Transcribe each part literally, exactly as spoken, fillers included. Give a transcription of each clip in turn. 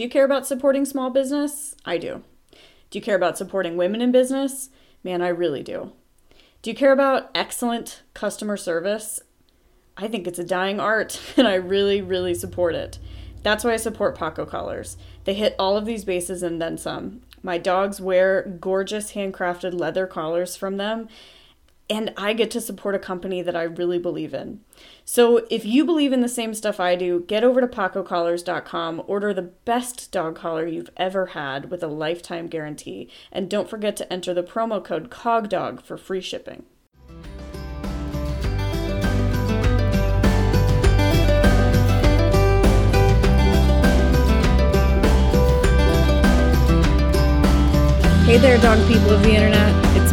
Do you care about supporting small business? I do. Do you care about supporting women in business? Man, I really do. Do you care about excellent customer service? I think it's a dying art, and I really, really support it. That's why I support Paco Collars. They hit all of these bases and then some. My dogs wear gorgeous handcrafted leather collars from them, and I get to support a company that I really believe in. So if you believe in the same stuff I do, get over to paco collars dot com, order the best dog collar you've ever had with a lifetime guarantee, and don't forget to enter the promo code COGDOG for free shipping. Hey there, dog people of the internet. It's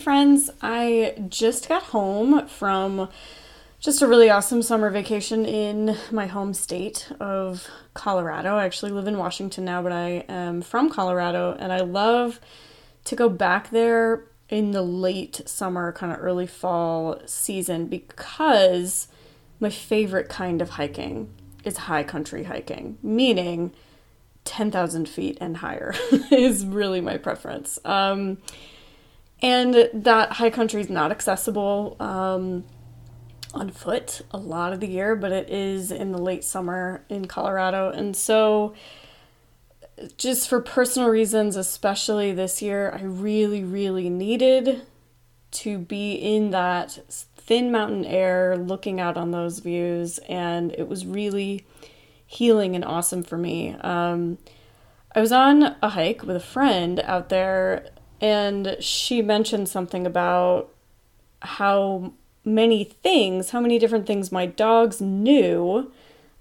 Friends, I just got home from just a really awesome summer vacation in my home state of Colorado. I actually live in Washington now, but I am from Colorado, and I love to go back there in the late summer, kind of early fall season, because my favorite kind of hiking is high country hiking, meaning ten thousand feet and higher is really my preference. Um, And that high country is not accessible um, on foot a lot of the year, but it is in the late summer in Colorado. And so just for personal reasons, especially this year, I really, really needed to be in that thin mountain air, looking out on those views. And it was really healing and awesome for me. Um, I was on a hike with a friend out there, and she mentioned something about how many things, how many different things my dogs knew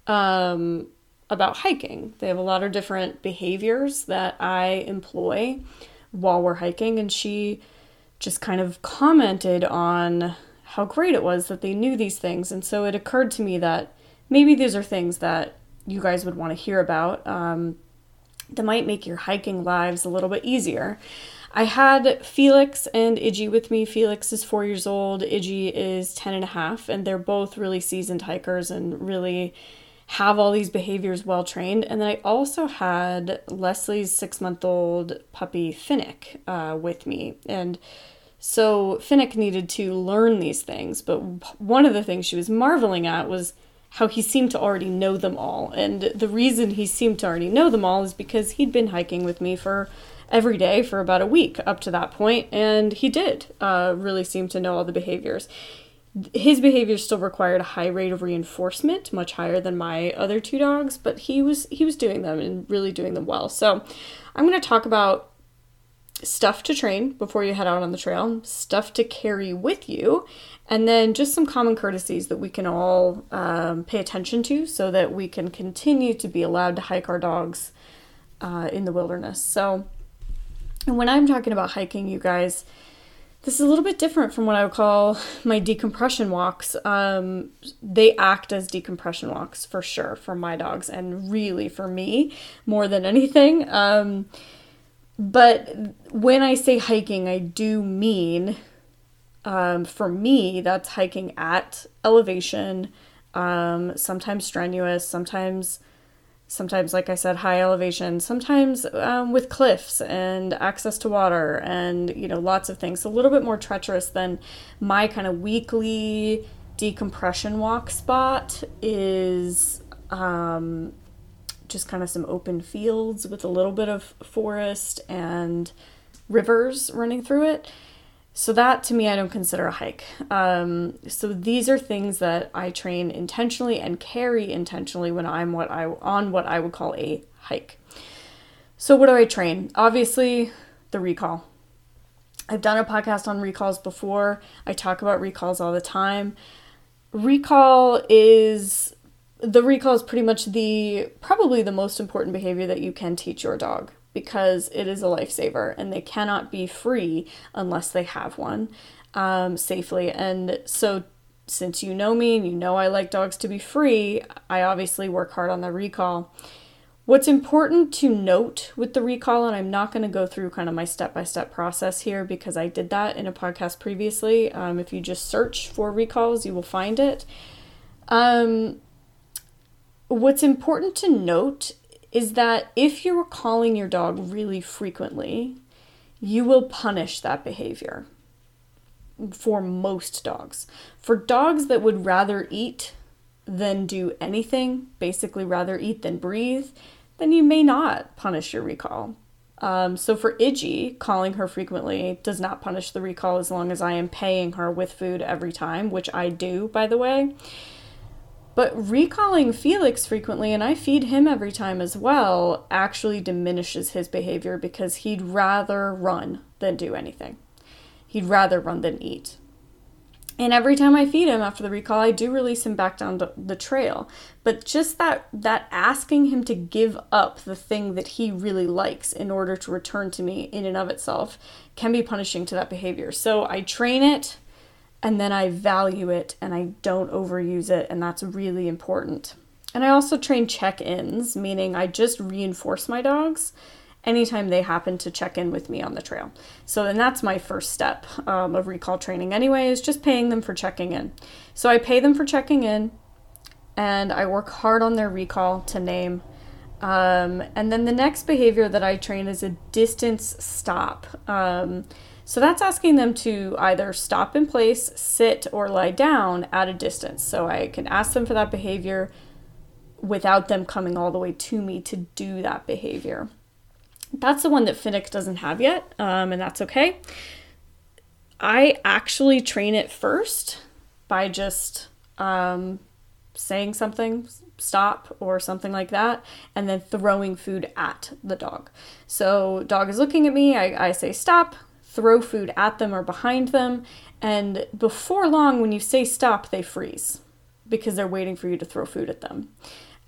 um, about hiking. They have a lot of different behaviors that I employ while we're hiking. And she just kind of commented on how great it was that they knew these things. And so it occurred to me that maybe these are things that you guys would want to hear about um, that might make your hiking lives a little bit easier. I had Felix and Iggy with me. Felix is four years old, Iggy is ten and a half, and they're both really seasoned hikers and really have all these behaviors well trained. And then I also had Leslie's six-month-old puppy Finnick uh, with me. And so Finnick needed to learn these things, but one of the things she was marveling at was how he seemed to already know them all. And the reason he seemed to already know them all is because he'd been hiking with me for every day for about a week up to that point, and he did uh, really seem to know all the behaviors. His behavior still required a high rate of reinforcement, much higher than my other two dogs, but he was he was doing them and really doing them well. So I'm going to talk about stuff to train before you head out on the trail, stuff to carry with you, and then just some common courtesies that we can all um, pay attention to so that we can continue to be allowed to hike our dogs uh, in the wilderness. So and when I'm talking about hiking, you guys, this is a little bit different from what I would call my decompression walks. Um, they act as decompression walks for sure for my dogs and really for me more than anything. Um, but when I say hiking, I do mean, um, for me, that's hiking at elevation, um, sometimes strenuous, sometimes Sometimes, like I said, high elevation, sometimes um, with cliffs and access to water and, you know, lots of things. A little bit more treacherous than my kind of weekly decompression walk spot is um, just kind of some open fields with a little bit of forest and rivers running through it. So that, to me, I don't consider a hike. Um, so these are things that I train intentionally and carry intentionally when I'm what I on what I would call a hike. So what do I train? Obviously, the recall. I've done a podcast on recalls before. I talk about recalls all the time. Recall is, the recall is pretty much the, probably the most important behavior that you can teach your dog. because it is a lifesaver, and they cannot be free unless they have one um, safely. And so since you know me and you know I like dogs to be free, I obviously work hard on the recall. What's important to note with the recall, and I'm not going to go through kind of my step-by-step process here because I did that in a podcast previously. Um, if you just search for recalls, you will find it. Um, what's important to note is that if you're recalling your dog really frequently, you will punish that behavior for most dogs. For dogs that would rather eat than do anything, basically rather eat than breathe, then you may not punish your recall. Um, so for Iggy, calling her frequently does not punish the recall as long as I am paying her with food every time, which I do, by the way. But recalling Felix frequently, and I feed him every time as well, actually diminishes his behavior because he'd rather run than do anything. He'd rather run than eat. And every time I feed him after the recall, I do release him back down the trail. But just that that asking him to give up the thing that he really likes in order to return to me in and of itself can be punishing to that behavior. So I train it, and then I value it, and I don't overuse it, and that's really important. And I also train check-ins, meaning I just reinforce my dogs anytime they happen to check in with me on the trail. So then that's my first step um, of recall training anyway, is just paying them for checking in. So I pay them for checking in, and I work hard on their recall to name. Um, and then the next behavior that I train is a distance stop. Um, so that's asking them to either stop in place, sit, or lie down at a distance. So I can ask them for that behavior without them coming all the way to me to do that behavior. That's the one that Finnick doesn't have yet, um, and that's okay. I actually train it first by just um, saying something, stop, or something like that, and then throwing food at the dog. So dog is looking at me, I, I say stop, throw food at them or behind them, and before long, when you say stop, they freeze because they're waiting for you to throw food at them.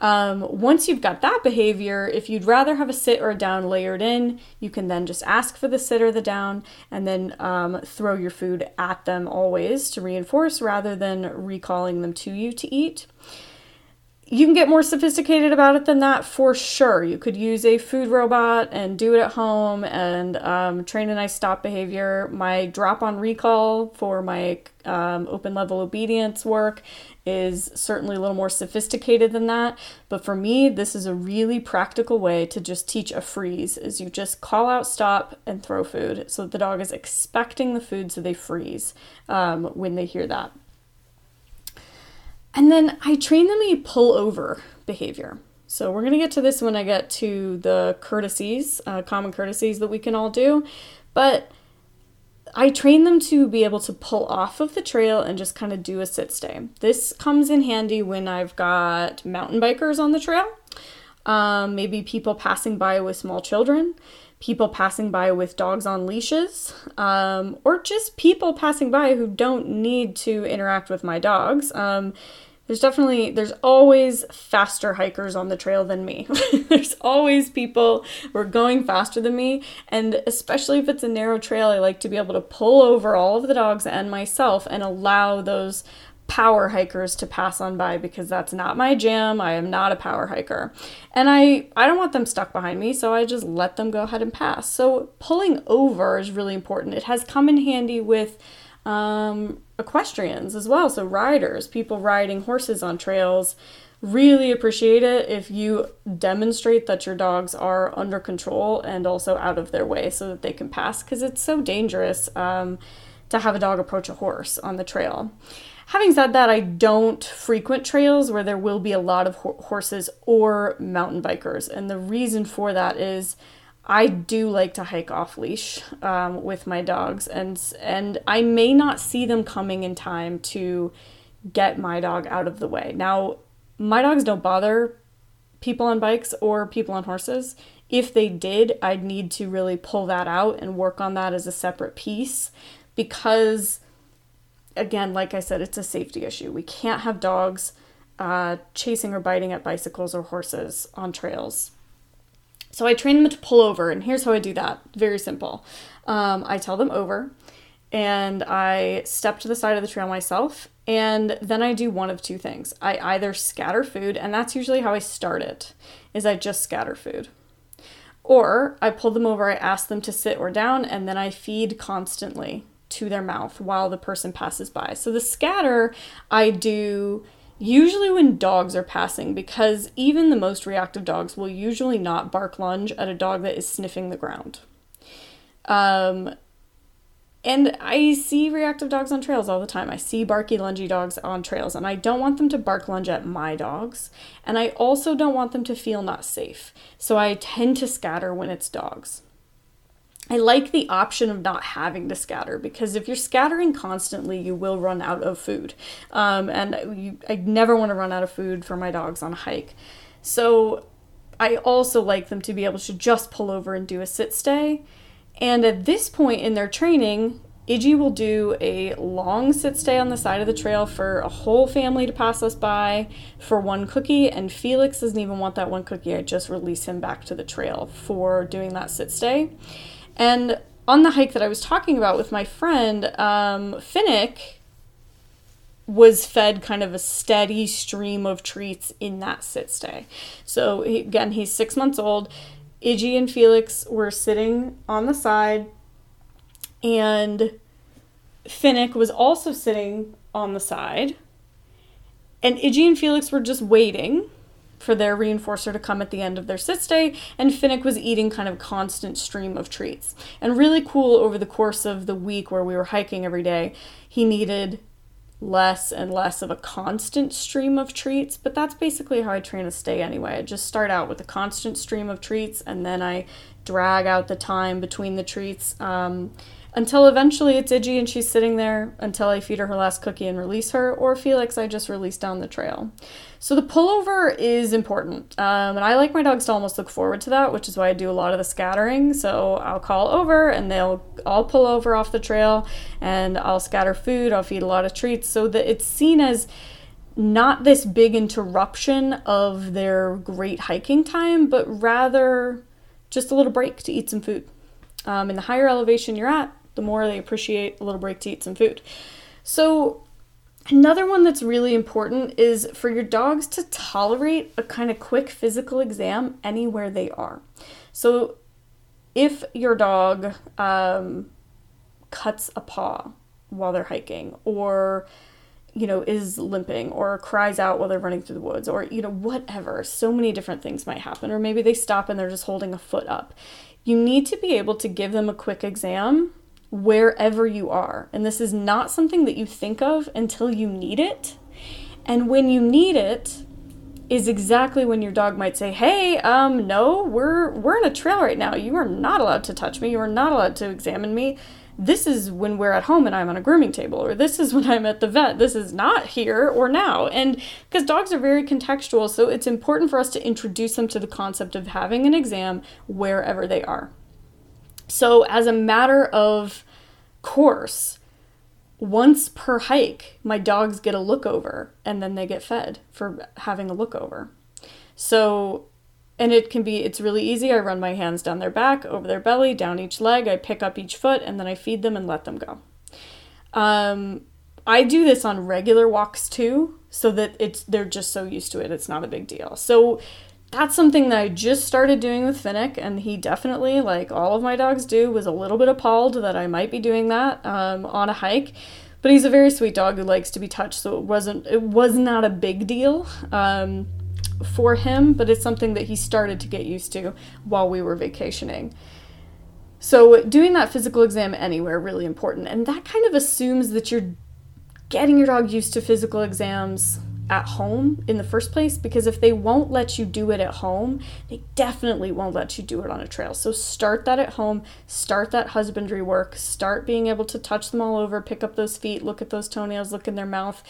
Um, once you've got that behavior, if you'd rather have a sit or a down layered in, you can then just ask for the sit or the down, and then um, throw your food at them always to reinforce rather than recalling them to you to eat. You can get more sophisticated about it than that for sure. You could use a food robot and do it at home and um, train a nice stop behavior. My drop on recall for my um, open level obedience work is certainly a little more sophisticated than that. But for me, this is a really practical way to just teach a freeze, is you just call out stop and throw food so that the dog is expecting the food so they freeze um, when they hear that. And then I train them a pull over behavior. So we're going to get to this when I get to the courtesies, uh, common courtesies that we can all do. But I train them to be able to pull off of the trail and just kind of do a sit stay. This comes in handy when I've got mountain bikers on the trail, um, maybe people passing by with small children, people passing by with dogs on leashes, um, or just people passing by who don't need to interact with my dogs. Um, there's definitely, there's always faster hikers on the trail than me. There's always people who are going faster than me. And especially if it's a narrow trail, I like to be able to pull over all of the dogs and myself and allow those power hikers to pass on by, because that's not my jam. I am not a power hiker, and I, I don't want them stuck behind me, so I just let them go ahead and pass. So pulling over is really important. It has come in handy with um, equestrians as well, so riders, people riding horses on trails. Really appreciate it if you demonstrate that your dogs are under control and also out of their way so that they can pass, because it's so dangerous um, to have a dog approach a horse on the trail. Having said that, I don't frequent trails where there will be a lot of ho- horses or mountain bikers. And the reason for that is I do like to hike off leash um, with my dogs. And, and I may not see them coming in time to get my dog out of the way. Now, my dogs don't bother people on bikes or people on horses. If they did, I'd need to really pull that out and work on that as a separate piece, because again, like I said, it's a safety issue. We can't have dogs uh, chasing or biting at bicycles or horses on trails. So I train them to pull over, and here's how I do that. Very simple. Um, I tell them over, and I step to the side of the trail myself, and then I do one of two things. I either scatter food, and that's usually how I start it, is I just scatter food. Or I pull them over, I ask them to sit or down, and then I feed constantly to their mouth while the person passes by. So the scatter I do usually when dogs are passing, because even the most reactive dogs will usually not bark lunge at a dog that is sniffing the ground. Um, and I see reactive dogs on trails all the time. I see barky, lungy dogs on trails, and I don't want them to bark lunge at my dogs. And I also don't want them to feel not safe. So I tend to scatter when it's dogs. I like the option of not having to scatter, because if you're scattering constantly, you will run out of food. Um, and you, I never want to run out of food for my dogs on a hike. So I also like them to be able to just pull over and do a sit stay. And at this point in their training, Iggy will do a long sit stay on the side of the trail for a whole family to pass us by for one cookie, and Felix doesn't even want that one cookie. I just release him back to the trail for doing that sit stay. And on the hike that I was talking about with my friend, um, Finnick was fed kind of a steady stream of treats in that sit stay. So he, again, he's six months old. Iggy and Felix were sitting on the side, and Finnick was also sitting on the side, and Iggy and Felix were just waiting for their reinforcer to come at the end of their sit stay, and Finnick was eating kind of constant stream of treats. And really cool, over the course of the week where we were hiking every day, he needed less and less of a constant stream of treats, but that's basically how I train a stay anyway. I just start out with a constant stream of treats, and then I drag out the time between the treats um, until eventually it's Iggy and she's sitting there until I feed her her last cookie and release her, or Felix I just release down the trail. So the pullover is important, um, and I like my dogs to almost look forward to that, which is why I do a lot of the scattering. So I'll call over, and they'll all pull over off the trail, and I'll scatter food, I'll feed a lot of treats, so that it's seen as not this big interruption of their great hiking time, but rather just a little break to eat some food. Um, and the higher elevation you're at, the more they appreciate a little break to eat some food. So another one that's really important is for your dogs to tolerate a kind of quick physical exam anywhere they are. So if your dog um, cuts a paw while they're hiking, or, you know, is limping, or cries out while they're running through the woods, or, you know, whatever, so many different things might happen, or maybe they stop and they're just holding a foot up. You need to be able to give them a quick exam wherever you are. And this is not something that you think of until you need it. And when you need it is exactly when your dog might say, hey, um, no, we're we're in a trail right now. You are not allowed to touch me. You are not allowed to examine me. This is when we're at home and I'm on a grooming table, or this is when I'm at the vet. This is not here or now. And because dogs are very contextual, so it's important for us to introduce them to the concept of having an exam wherever they are. So as a matter of course, once per hike, my dogs get a look over, and then they get fed for having a look over. So, and it can be, it's really easy. I run my hands down their back, over their belly, down each leg. I pick up each foot, and then I feed them and let them go. Um, I do this on regular walks too, so that it's, they're just so used to it. It's not a big deal. So that's something that I just started doing with Finnick, and he definitely, like all of my dogs do, was a little bit appalled that I might be doing that um, on a hike. But he's a very sweet dog who likes to be touched, so it wasn't, it was not a big deal um, for him, but it's something that he started to get used to while we were vacationing. So doing that physical exam anywhere, really important. And that kind of assumes that you're getting your dog used to physical exams at home in the first place, because if they won't let you do it at home, they definitely won't let you do it on a trail. So start that at home, start that husbandry work, start being able to touch them all over, pick up those feet, look at those toenails, look in their mouth.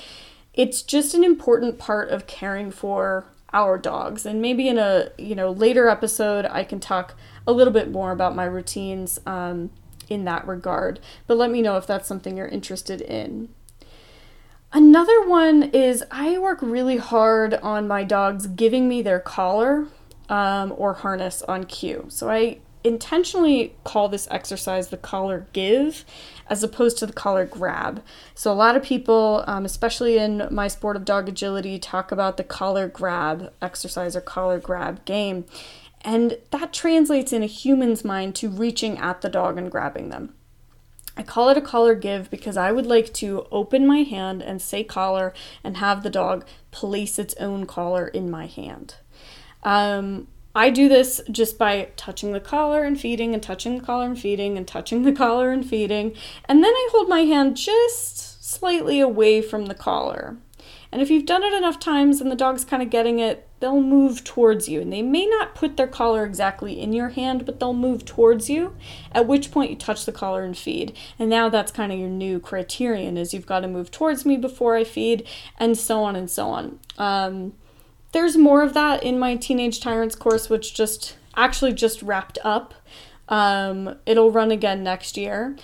It's just an important part of caring for our dogs. And maybe in a, you know, later episode, I can talk a little bit more about my routines um, in that regard, but let me know if that's something you're interested in. Another one is I work really hard on my dogs giving me their collar um, or harness on cue. So I intentionally call this exercise the collar give as opposed to the collar grab. So a lot of people, um, especially in my sport of dog agility, talk about the collar grab exercise or collar grab game. And that translates in a human's mind to reaching at the dog and grabbing them. I call it a collar give because I would like to open my hand and say collar and have the dog place its own collar in my hand. Um, I do this just by touching the collar and feeding and touching the collar and feeding and touching the collar and feeding. And then I hold my hand just slightly away from the collar. And if you've done it enough times and the dog's kind of getting it, they'll move towards you. And they may not put their collar exactly in your hand, but they'll move towards you, at which point you touch the collar and feed. And now that's kind of your new criterion, is you've got to move towards me before I feed, and so on and so on. Um, There's more of that in my Teenage Tyrants course, which just actually just wrapped up. Um, it'll run again next year.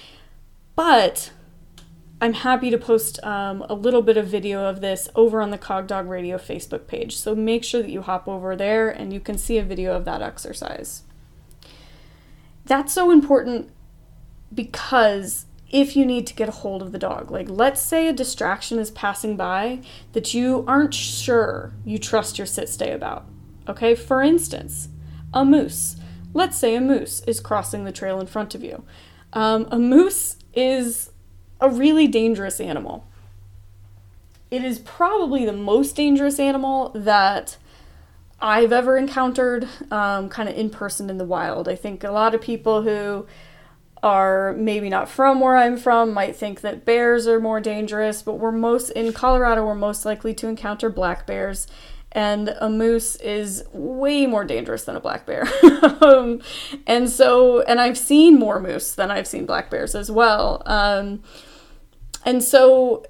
But I'm happy to post um, a little bit of video of this over on the Cog Dog Radio Facebook page. So make sure that you hop over there and you can see a video of that exercise. That's so important because if you need to get a hold of the dog, like let's say a distraction is passing by that you aren't sure you trust your sit stay about. Okay, for instance, a moose. Let's say a moose is crossing the trail in front of you. Um, a moose is a really dangerous animal. It is probably the most dangerous animal that I've ever encountered, um, kind of in person in the wild. I think a lot of people who are maybe not from where I'm from might think that bears are more dangerous, but we're most in Colorado, we're most likely to encounter black bears, and a moose is way more dangerous than a black bear. um, and so, and I've seen more moose than I've seen black bears as well. Um, and so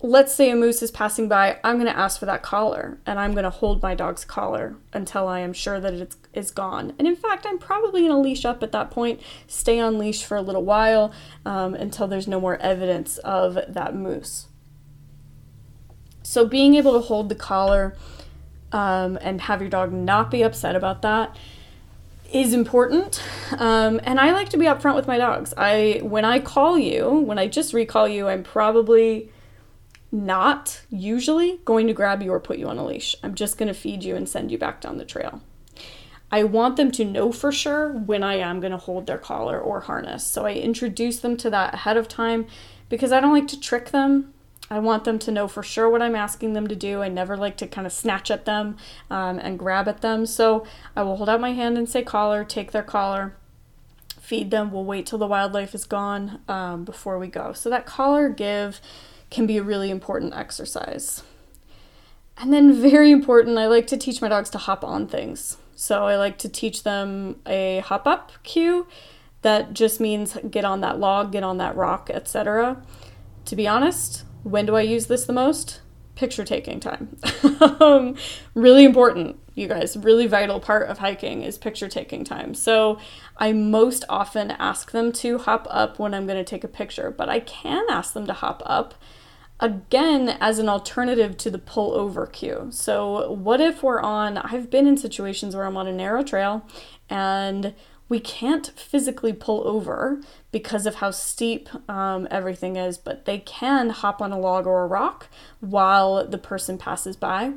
let's say a moose is passing by, I'm going to ask for that collar, and I'm going to hold my dog's collar until I am sure that it is gone. And in fact, I'm probably going to leash up at that point, stay on leash for a little while um, until there's no more evidence of that moose. So being able to hold the collar um, and have your dog not be upset about that is important. Um, and I like to be upfront with my dogs. I, when I call you, when I just recall you, I'm probably not usually going to grab you or put you on a leash. I'm just going to feed you and send you back down the trail. I want them to know for sure when I am going to hold their collar or harness. So I introduce them to that ahead of time because I don't like to trick them. I want them to know for sure what I'm asking them to do. I never like to kind of snatch at them um, and grab at them. So I will hold out my hand and say collar, take their collar, feed them. We'll wait till the wildlife is gone um, before we go. So that collar give can be a really important exercise. And then very important, I like to teach my dogs to hop on things. So I like to teach them a hop up cue that just means get on that log, get on that rock, et cetera. To be honest, when do I use this the most? Picture taking time. um, really important, you guys, really vital part of hiking is picture taking time. So I most often ask them to hop up when I'm going to take a picture, but I can ask them to hop up again as an alternative to the pull over cue. So what if we're on, I've been in situations where I'm on a narrow trail and we can't physically pull over because of how steep um, everything is, but they can hop on a log or a rock while the person passes by.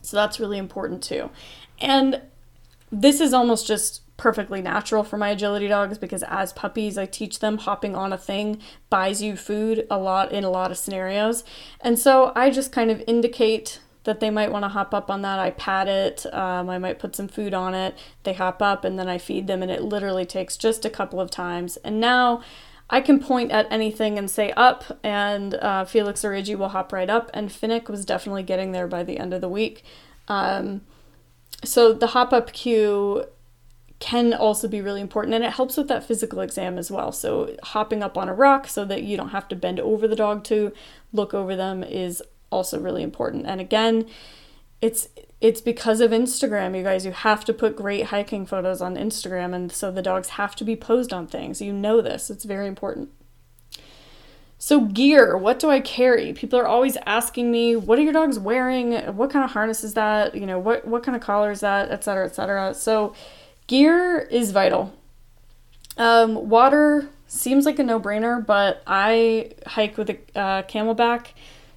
So that's really important too. And this is almost just perfectly natural for my agility dogs because as puppies, I teach them hopping on a thing buys you food a lot in a lot of scenarios. And so I just kind of indicate that they might want to hop up on that. I pat it, um, I might put some food on it, they hop up and then I feed them and it literally takes just a couple of times. And now I can point at anything and say up and uh, Felix or Iggy will hop right up, and Finnick was definitely getting there by the end of the week. Um, so the hop up cue can also be really important and it helps with that physical exam as well. So hopping up on a rock so that you don't have to bend over the dog to look over them is also really important. And again, it's it's because of Instagram, you guys. You have to put great hiking photos on Instagram, and so the dogs have to be posed on things. You know this. It's very important. So gear, what do I carry? People are always asking me, what are your dogs wearing? What kind of harness is that? You know, what, what kind of collar is that? Et cetera, et cetera. So gear is vital. Um, water seems like a no-brainer, but I hike with a uh, Camelback.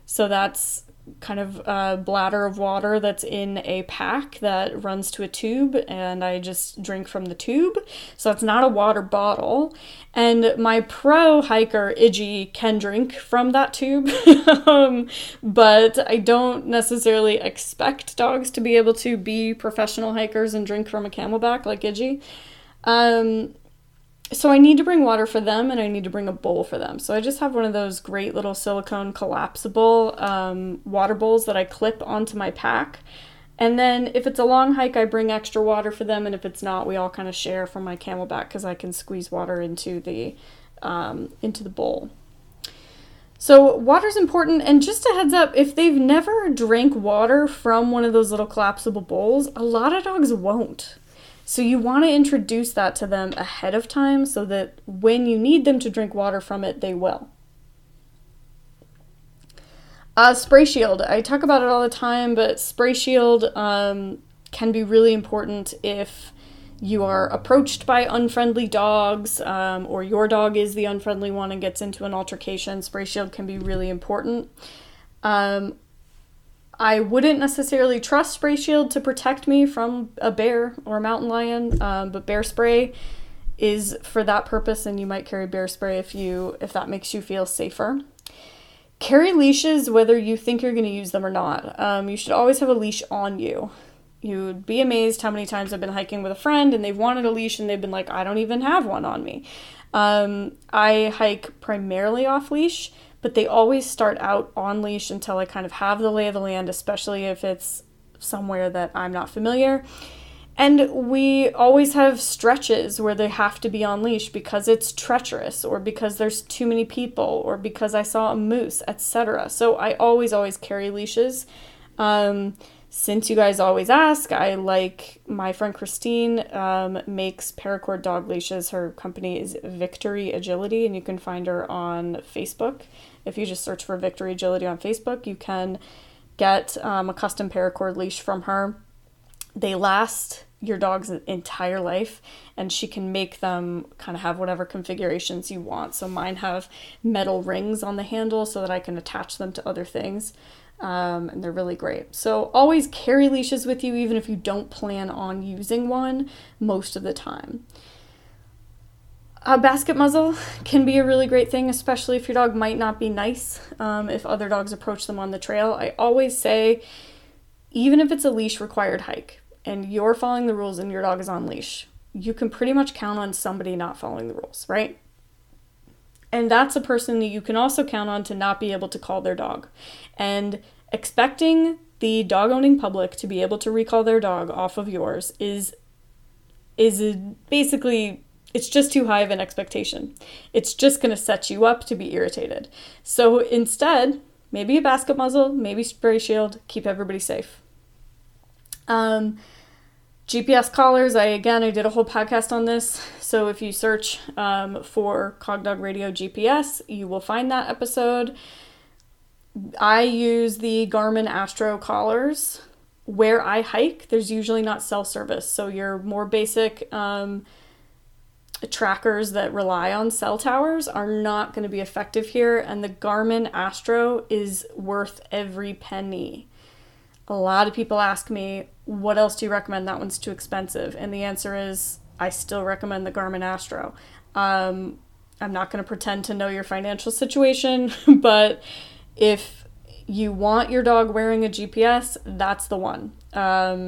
So that's kind of a bladder of water that's in a pack that runs to a tube, and I just drink from the tube. So it's not a water bottle. And my pro hiker, Iggy, can drink from that tube, um, but I don't necessarily expect dogs to be able to be professional hikers and drink from a Camelback like Iggy. Um, So I need to bring water for them, and I need to bring a bowl for them. So I just have one of those great little silicone collapsible um, water bowls that I clip onto my pack. And then if it's a long hike, I bring extra water for them. And if it's not, we all kind of share from my Camelback because I can squeeze water into the um, into the bowl. So water's important. And just a heads up, if they've never drank water from one of those little collapsible bowls, a lot of dogs won't. So you want to introduce that to them ahead of time so that when you need them to drink water from it, they will. Uh, spray shield. I talk about it all the time, but spray shield um, can be really important if you are approached by unfriendly dogs um, or your dog is the unfriendly one and gets into an altercation. Spray shield can be really important. Um, I wouldn't necessarily trust spray shield to protect me from a bear or a mountain lion, um, but bear spray is for that purpose, and you might carry bear spray if you if that makes you feel safer. Carry leashes whether you think you're going to use them or not. Um, you should always have a leash on you. You would be amazed how many times I've been hiking with a friend and they've wanted a leash and they've been like, I don't even have one on me. Um, I hike primarily off leash, but they always start out on leash until I kind of have the lay of the land, especially if it's somewhere that I'm not familiar. And we always have stretches where they have to be on leash because it's treacherous or because there's too many people or because I saw a moose, et cetera. So I always, always carry leashes. Um, since you guys always ask, I like my friend Christine um, makes paracord dog leashes. Her company is Victory Agility, and you can find her on Facebook. If you just search for Victory Agility on Facebook, you can get um, a custom paracord leash from her. They last your dog's entire life, and she can make them kind of have whatever configurations you want. So mine have metal rings on the handle so that I can attach them to other things, um, and they're really great. So always carry leashes with you, even if you don't plan on using one most of the time. A basket muzzle can be a really great thing, especially if your dog might not be nice, um, if other dogs approach them on the trail. I always say, even if it's a leash required hike and you're following the rules and your dog is on leash, you can pretty much count on somebody not following the rules, right? And that's a person that you can also count on to not be able to call their dog. And expecting the dog-owning public to be able to recall their dog off of yours is, is a, basically... it's just too high of an expectation. It's just going to set you up to be irritated. So instead, maybe a basket muzzle, maybe spray shield, keep everybody safe. Um, G P S collars, I again, I did a whole podcast on this. So if you search um, for Cog Dog Radio G P S, you will find that episode. I use the Garmin Astro collars. Where I hike, there's usually not cell service. So your more basic um trackers that rely on cell towers are not going to be effective here, and the Garmin Astro is worth every penny. A lot of people ask me, what else do you recommend? That one's too expensive. And the answer is, I still recommend the Garmin Astro. Um, I'm not going to pretend to know your financial situation, but if you want your dog wearing a G P S, that's the one. Um,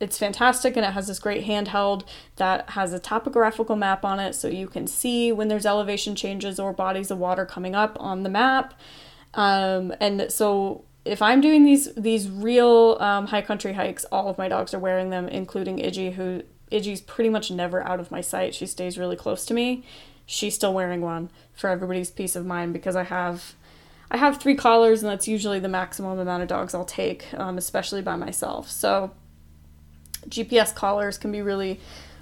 It's fantastic, and it has this great handheld that has a topographical map on it, so you can see when there's elevation changes or bodies of water coming up on the map. Um, and so if I'm doing these these real um, high country hikes, all of my dogs are wearing them, including Iggy, who Iggy's pretty much never out of my sight. She stays really close to me. She's still wearing one for everybody's peace of mind, because I have I have three collars, and that's usually the maximum amount of dogs I'll take, um, especially by myself. So G P S collars can be really,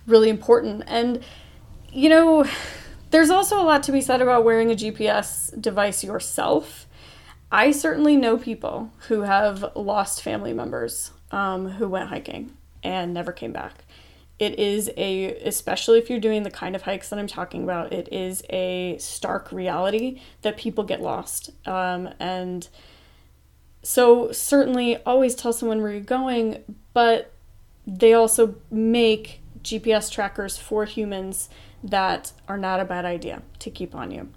really important. And, you know, There's also a lot to be said about wearing a G P S device yourself. I certainly know people who have lost family members um, who went hiking and never came back. It is a, especially if you're doing the kind of hikes that I'm talking about, it is a stark reality that people get lost. Um, and so certainly always tell someone where you're going, but they also make G P S trackers for humans that are not a bad idea to keep on you.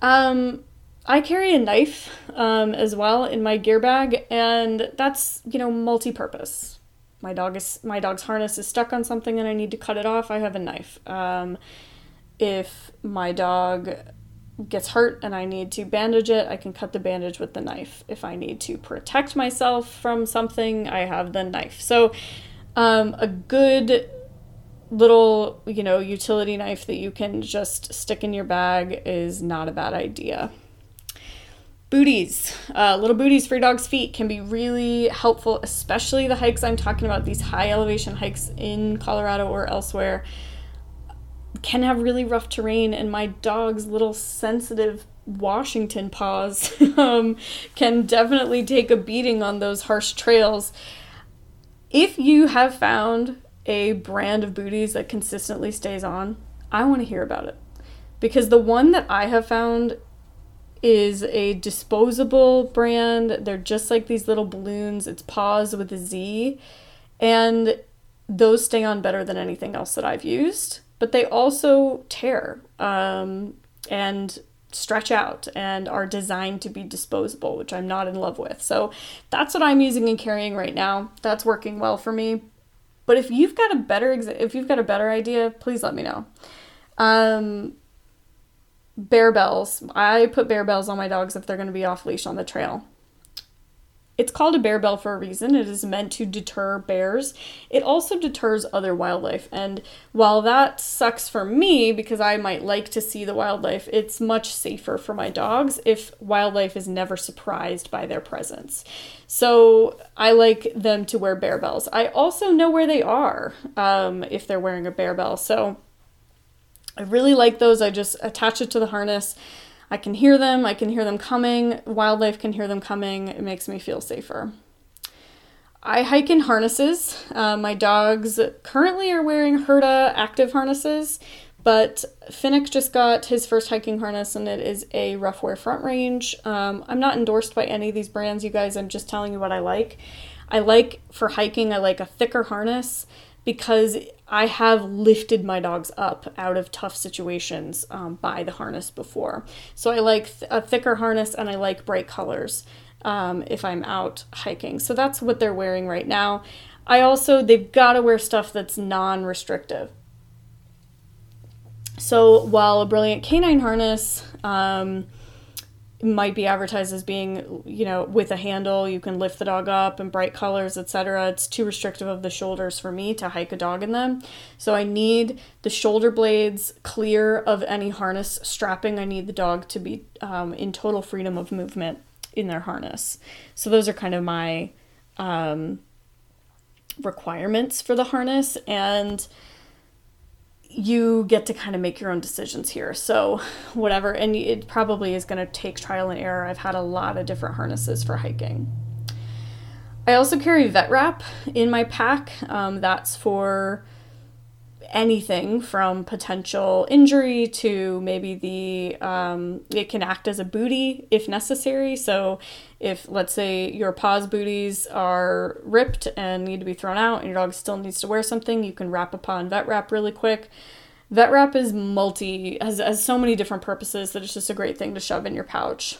Um, I carry a knife um, as well in my gear bag, and that's, you know, multi-purpose. My dog is my dog's harness is stuck on something and I need to cut it off, I have a knife. Um, if my dog gets hurt and I need to bandage it, I can cut the bandage with the knife. If I need to protect myself from something, I have the knife. So um, a good little, you know, utility knife that you can just stick in your bag is not a bad idea. Booties, uh, little booties for your dog's feet can be really helpful, especially the hikes I'm talking about. These high elevation hikes in Colorado or elsewhere can have really rough terrain, and my dog's little sensitive Washington paws um, can definitely take a beating on those harsh trails. If you have found a brand of booties that consistently stays on, I want to hear about it, because the one that I have found is a disposable brand. They're just like these little balloons. It's Paws with a Z, and those stay on better than anything else that I've used, but they also tear um, and stretch out and are designed to be disposable, which I'm not in love with. So that's what I'm using and carrying right now. That's working well for me. But if you've got a better ex- if you've got a better idea, please let me know. Um, Bear bells. I put bear bells on my dogs if they're going to be off leash on the trail. It's called a bear bell for a reason. It is meant to deter bears. It also deters other wildlife. And while that sucks for me because I might like to see the wildlife, it's much safer for my dogs if wildlife is never surprised by their presence. So I like them to wear bear bells. I also know where they are um, if they're wearing a bear bell. So I really like those. I just attach it to the harness. I can hear them. I can hear them coming. Wildlife can hear them coming. It makes me feel safer. I hike in harnesses. Uh, my dogs currently are wearing Herda Active harnesses, but Finnick just got his first hiking harness, and it is a Ruffwear Front Range. Um, I'm not endorsed by any of these brands, you guys. I'm just telling you what I like. I like, for hiking, I like a thicker harness because I have lifted my dogs up out of tough situations um, by the harness before. So I like th- a thicker harness, and I like bright colors um, if I'm out hiking. So that's what they're wearing right now. I also, they've got to wear stuff that's non-restrictive. So while a Brilliant Canine harness um, might be advertised as being, you know, with a handle, you can lift the dog up and bright colors, et cetera. It's too restrictive of the shoulders for me to hike a dog in them. So I need the shoulder blades clear of any harness strapping. I need the dog to be um, in total freedom of movement in their harness. So those are kind of my um, requirements for the harness, and you get to kind of make your own decisions here. So whatever, and it probably is going to take trial and error. I've had a lot of different harnesses for hiking. I also carry vet wrap in my pack. Um, that's for anything from potential injury to maybe the, um, it can act as a bootie if necessary. So if, let's say, your paws booties are ripped and need to be thrown out and your dog still needs to wear something, you can wrap a paw in vet wrap really quick. Vet wrap is multi, has, has so many different purposes that it's just a great thing to shove in your pouch.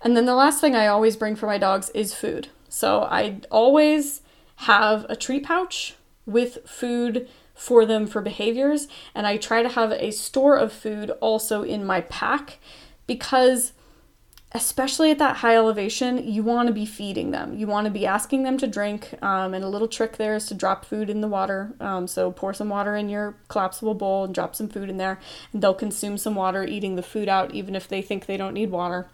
And then the last thing I always bring for my dogs is food. So I always have a treat pouch with food for them for behaviors, and I try to have a store of food also in my pack, because especially at that high elevation, you want to be feeding them. You want to be asking them to drink, um, and a little trick there is to drop food in the water. Um, so pour some water in your collapsible bowl and drop some food in there, and they'll consume some water, eating the food out, even if they think they don't need water.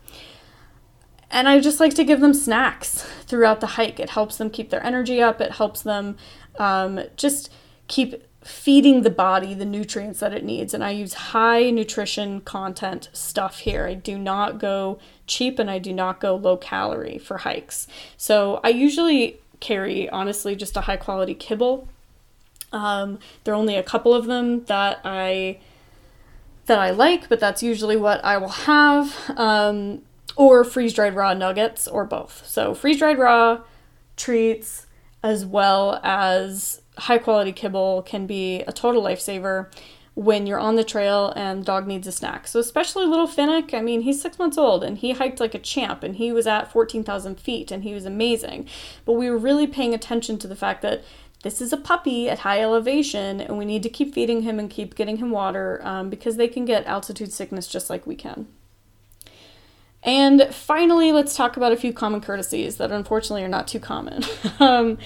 And I just like to give them snacks throughout the hike. It helps them keep their energy up. It helps them um, just keep feeding the body the nutrients that it needs. And I use high nutrition content stuff here. I do not go cheap and I do not go low calorie for hikes. So I usually carry, honestly, just a high quality kibble. Um, there are only a couple of them that I that I like, but that's usually what I will have, um, or freeze-dried raw nuggets or both. So freeze-dried raw treats as well as high-quality kibble can be a total lifesaver when you're on the trail and the dog needs a snack. So especially little Finnick, I mean, he's six months old and he hiked like a champ and he was at fourteen thousand feet and he was amazing. But we were really paying attention to the fact that this is a puppy at high elevation and we need to keep feeding him and keep getting him water um, because they can get altitude sickness just like we can. And finally, let's talk about a few common courtesies that unfortunately are not too common. um,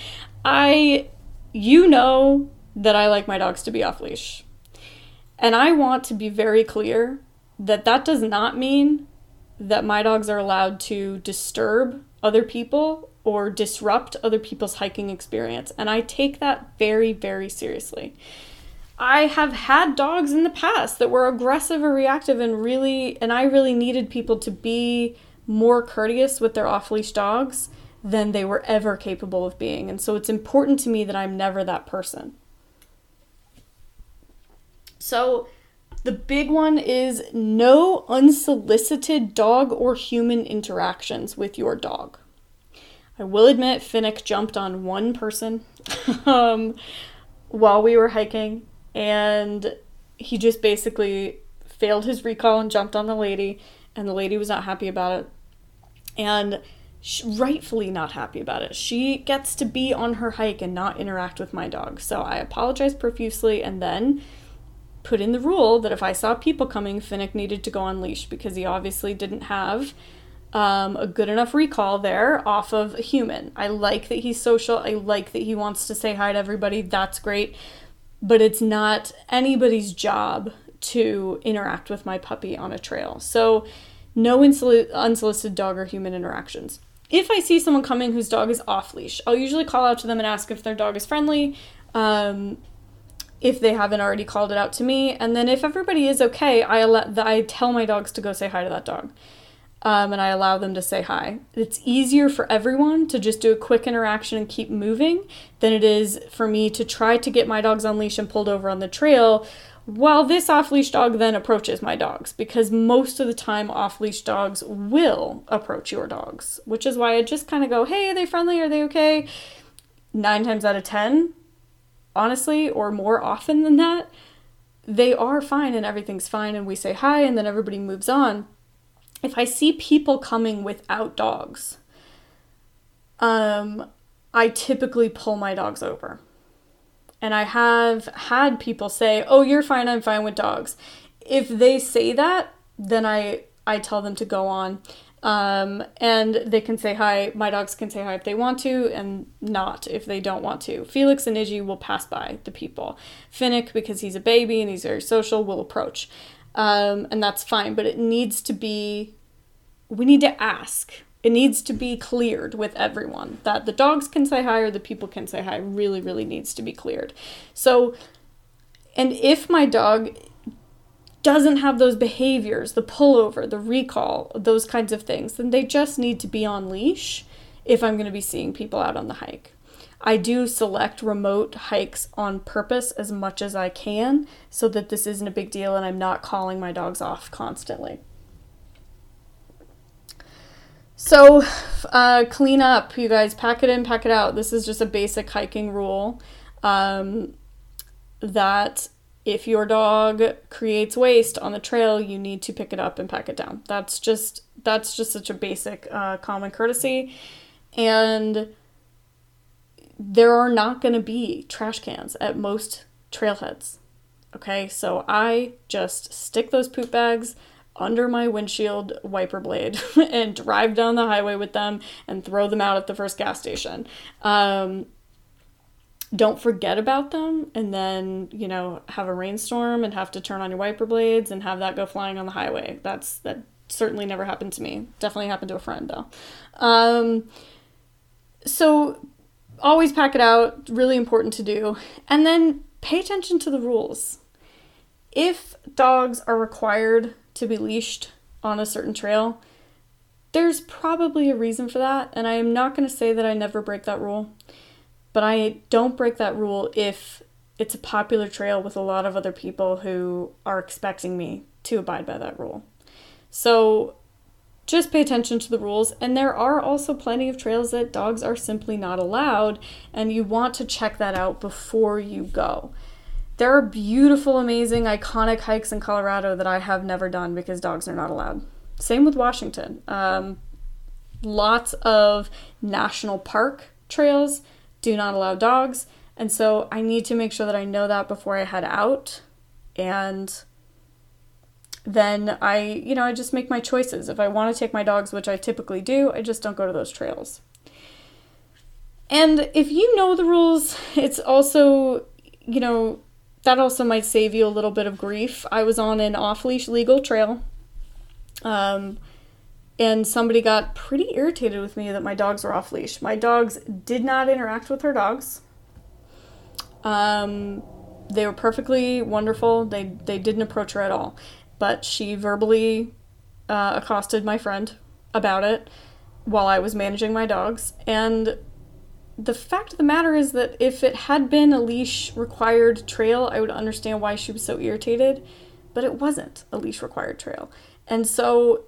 I, you know that I like my dogs to be off leash. And I want to be very clear that that does not mean that my dogs are allowed to disturb other people or disrupt other people's hiking experience. And I take that very, very seriously. I have had dogs in the past that were aggressive or reactive, and really, and I really needed people to be more courteous with their off-leash dogs than they were ever capable of being. And so it's important to me that I'm never that person. So the big one is no unsolicited dog or human interactions with your dog. I will admit Finnick jumped on one person um, while we were hiking, and he just basically failed his recall and jumped on the lady, and the lady was not happy about it. And she, rightfully not happy about it. She gets to be on her hike and not interact with my dog. So I apologized profusely and then put in the rule that if I saw people coming, Finnick needed to go on leash because he obviously didn't have um, a good enough recall there off of a human. I like that he's social. I like that he wants to say hi to everybody. That's great. But it's not anybody's job to interact with my puppy on a trail. So no insoli- unsolicited dog or human interactions. If I see someone coming whose dog is off leash, I'll usually call out to them and ask if their dog is friendly. Um, if they haven't already called it out to me. And then if everybody is okay, I let the, I tell my dogs to go say hi to that dog. Um, and I allow them to say hi. It's easier for everyone to just do a quick interaction and keep moving than it is for me to try to get my dogs on leash and pulled over on the trail while this off-leash dog then approaches my dogs, because most of the time off-leash dogs will approach your dogs, which is why I just kind of go, hey, are they friendly? Are they okay? Nine times out of ten, honestly, or more often than that, they are fine and everything's fine and we say hi and then everybody moves on. If I see people coming without dogs, um, I typically pull my dogs over. And I have had people say, oh, you're fine, I'm fine with dogs. If they say that, then I, I tell them to go on. Um, and they can say hi, my dogs can say hi if they want to, and not if they don't want to. Felix and Iggy will pass by the people. Finnick, because he's a baby and he's very social, will approach. Um, and that's fine, but it needs to be, we need to ask. It needs to be cleared with everyone that the dogs can say hi or the people can say hi. Really, really needs to be cleared. So, and if my dog doesn't have those behaviors, the pullover, the recall, those kinds of things, then they just need to be on leash if I'm going to be seeing people out on the hike. I do select remote hikes on purpose as much as I can so that this isn't a big deal and I'm not calling my dogs off constantly. So uh, clean up, you guys. Pack it in, pack it out. This is just a basic hiking rule um, that if your dog creates waste on the trail, you need to pick it up and pack it down. That's just that's just such a basic uh, common courtesy. And there are not going to be trash cans at most trailheads, okay? So I just stick those poop bags under my windshield wiper blade and drive down the highway with them and throw them out at the first gas station. Um, don't forget about them and then, you know, have a rainstorm and have to turn on your wiper blades and have that go flying on the highway. That's that certainly never happened to me. Definitely happened to a friend, though. Um, so... Always pack it out, really important to do. And then pay attention to the rules. If dogs are required to be leashed on a certain trail, there's probably a reason for that, and I am not going to say that I never break that rule, but I don't break that rule if it's a popular trail with a lot of other people who are expecting me to abide by that rule. So just pay attention to the rules, and there are also plenty of trails that dogs are simply not allowed, and you want to check that out before you go. There are beautiful, amazing, iconic hikes in Colorado that I have never done because dogs are not allowed. Same with Washington. Um, lots of national park trails do not allow dogs, and so I need to make sure that I know that before I head out, and then I, you know, I just make my choices. If I want to take my dogs, which I typically do, I just don't go to those trails. And if you know the rules, it's also, you know, that also might save you a little bit of grief. I was on an off-leash legal trail, um, and somebody got pretty irritated with me that my dogs were off-leash. My dogs did not interact with her dogs. Um, they were perfectly wonderful. They they didn't approach her at all, but she verbally uh, accosted my friend about it while I was managing my dogs. And the fact of the matter is that if it had been a leash-required trail, I would understand why she was so irritated, but it wasn't a leash-required trail. And so,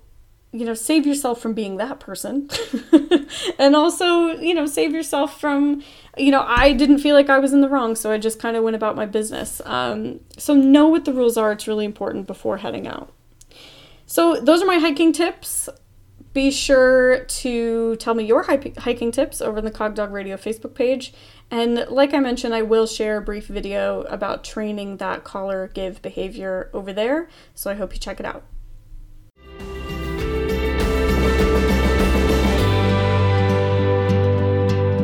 you know, save yourself from being that person. And also, you know, save yourself from, you know, I didn't feel like I was in the wrong, so I just kind of went about my business. Um, so know what the rules are. It's really important before heading out. So those are my hiking tips. Be sure to tell me your hiking tips over in the Cog Dog Radio Facebook page. And like I mentioned, I will share a brief video about training that collar give behavior over there. So I hope you check it out.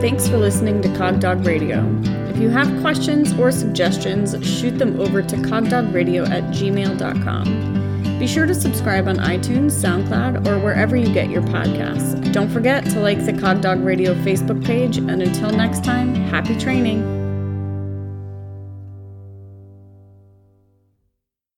Thanks for listening to Cog Dog Radio. If you have questions or suggestions, shoot them over to cogdogradio at gmail dot com. Be sure to subscribe on iTunes, SoundCloud, or wherever you get your podcasts. Don't forget to like the Cog Dog Radio Facebook page, and until next time, happy training!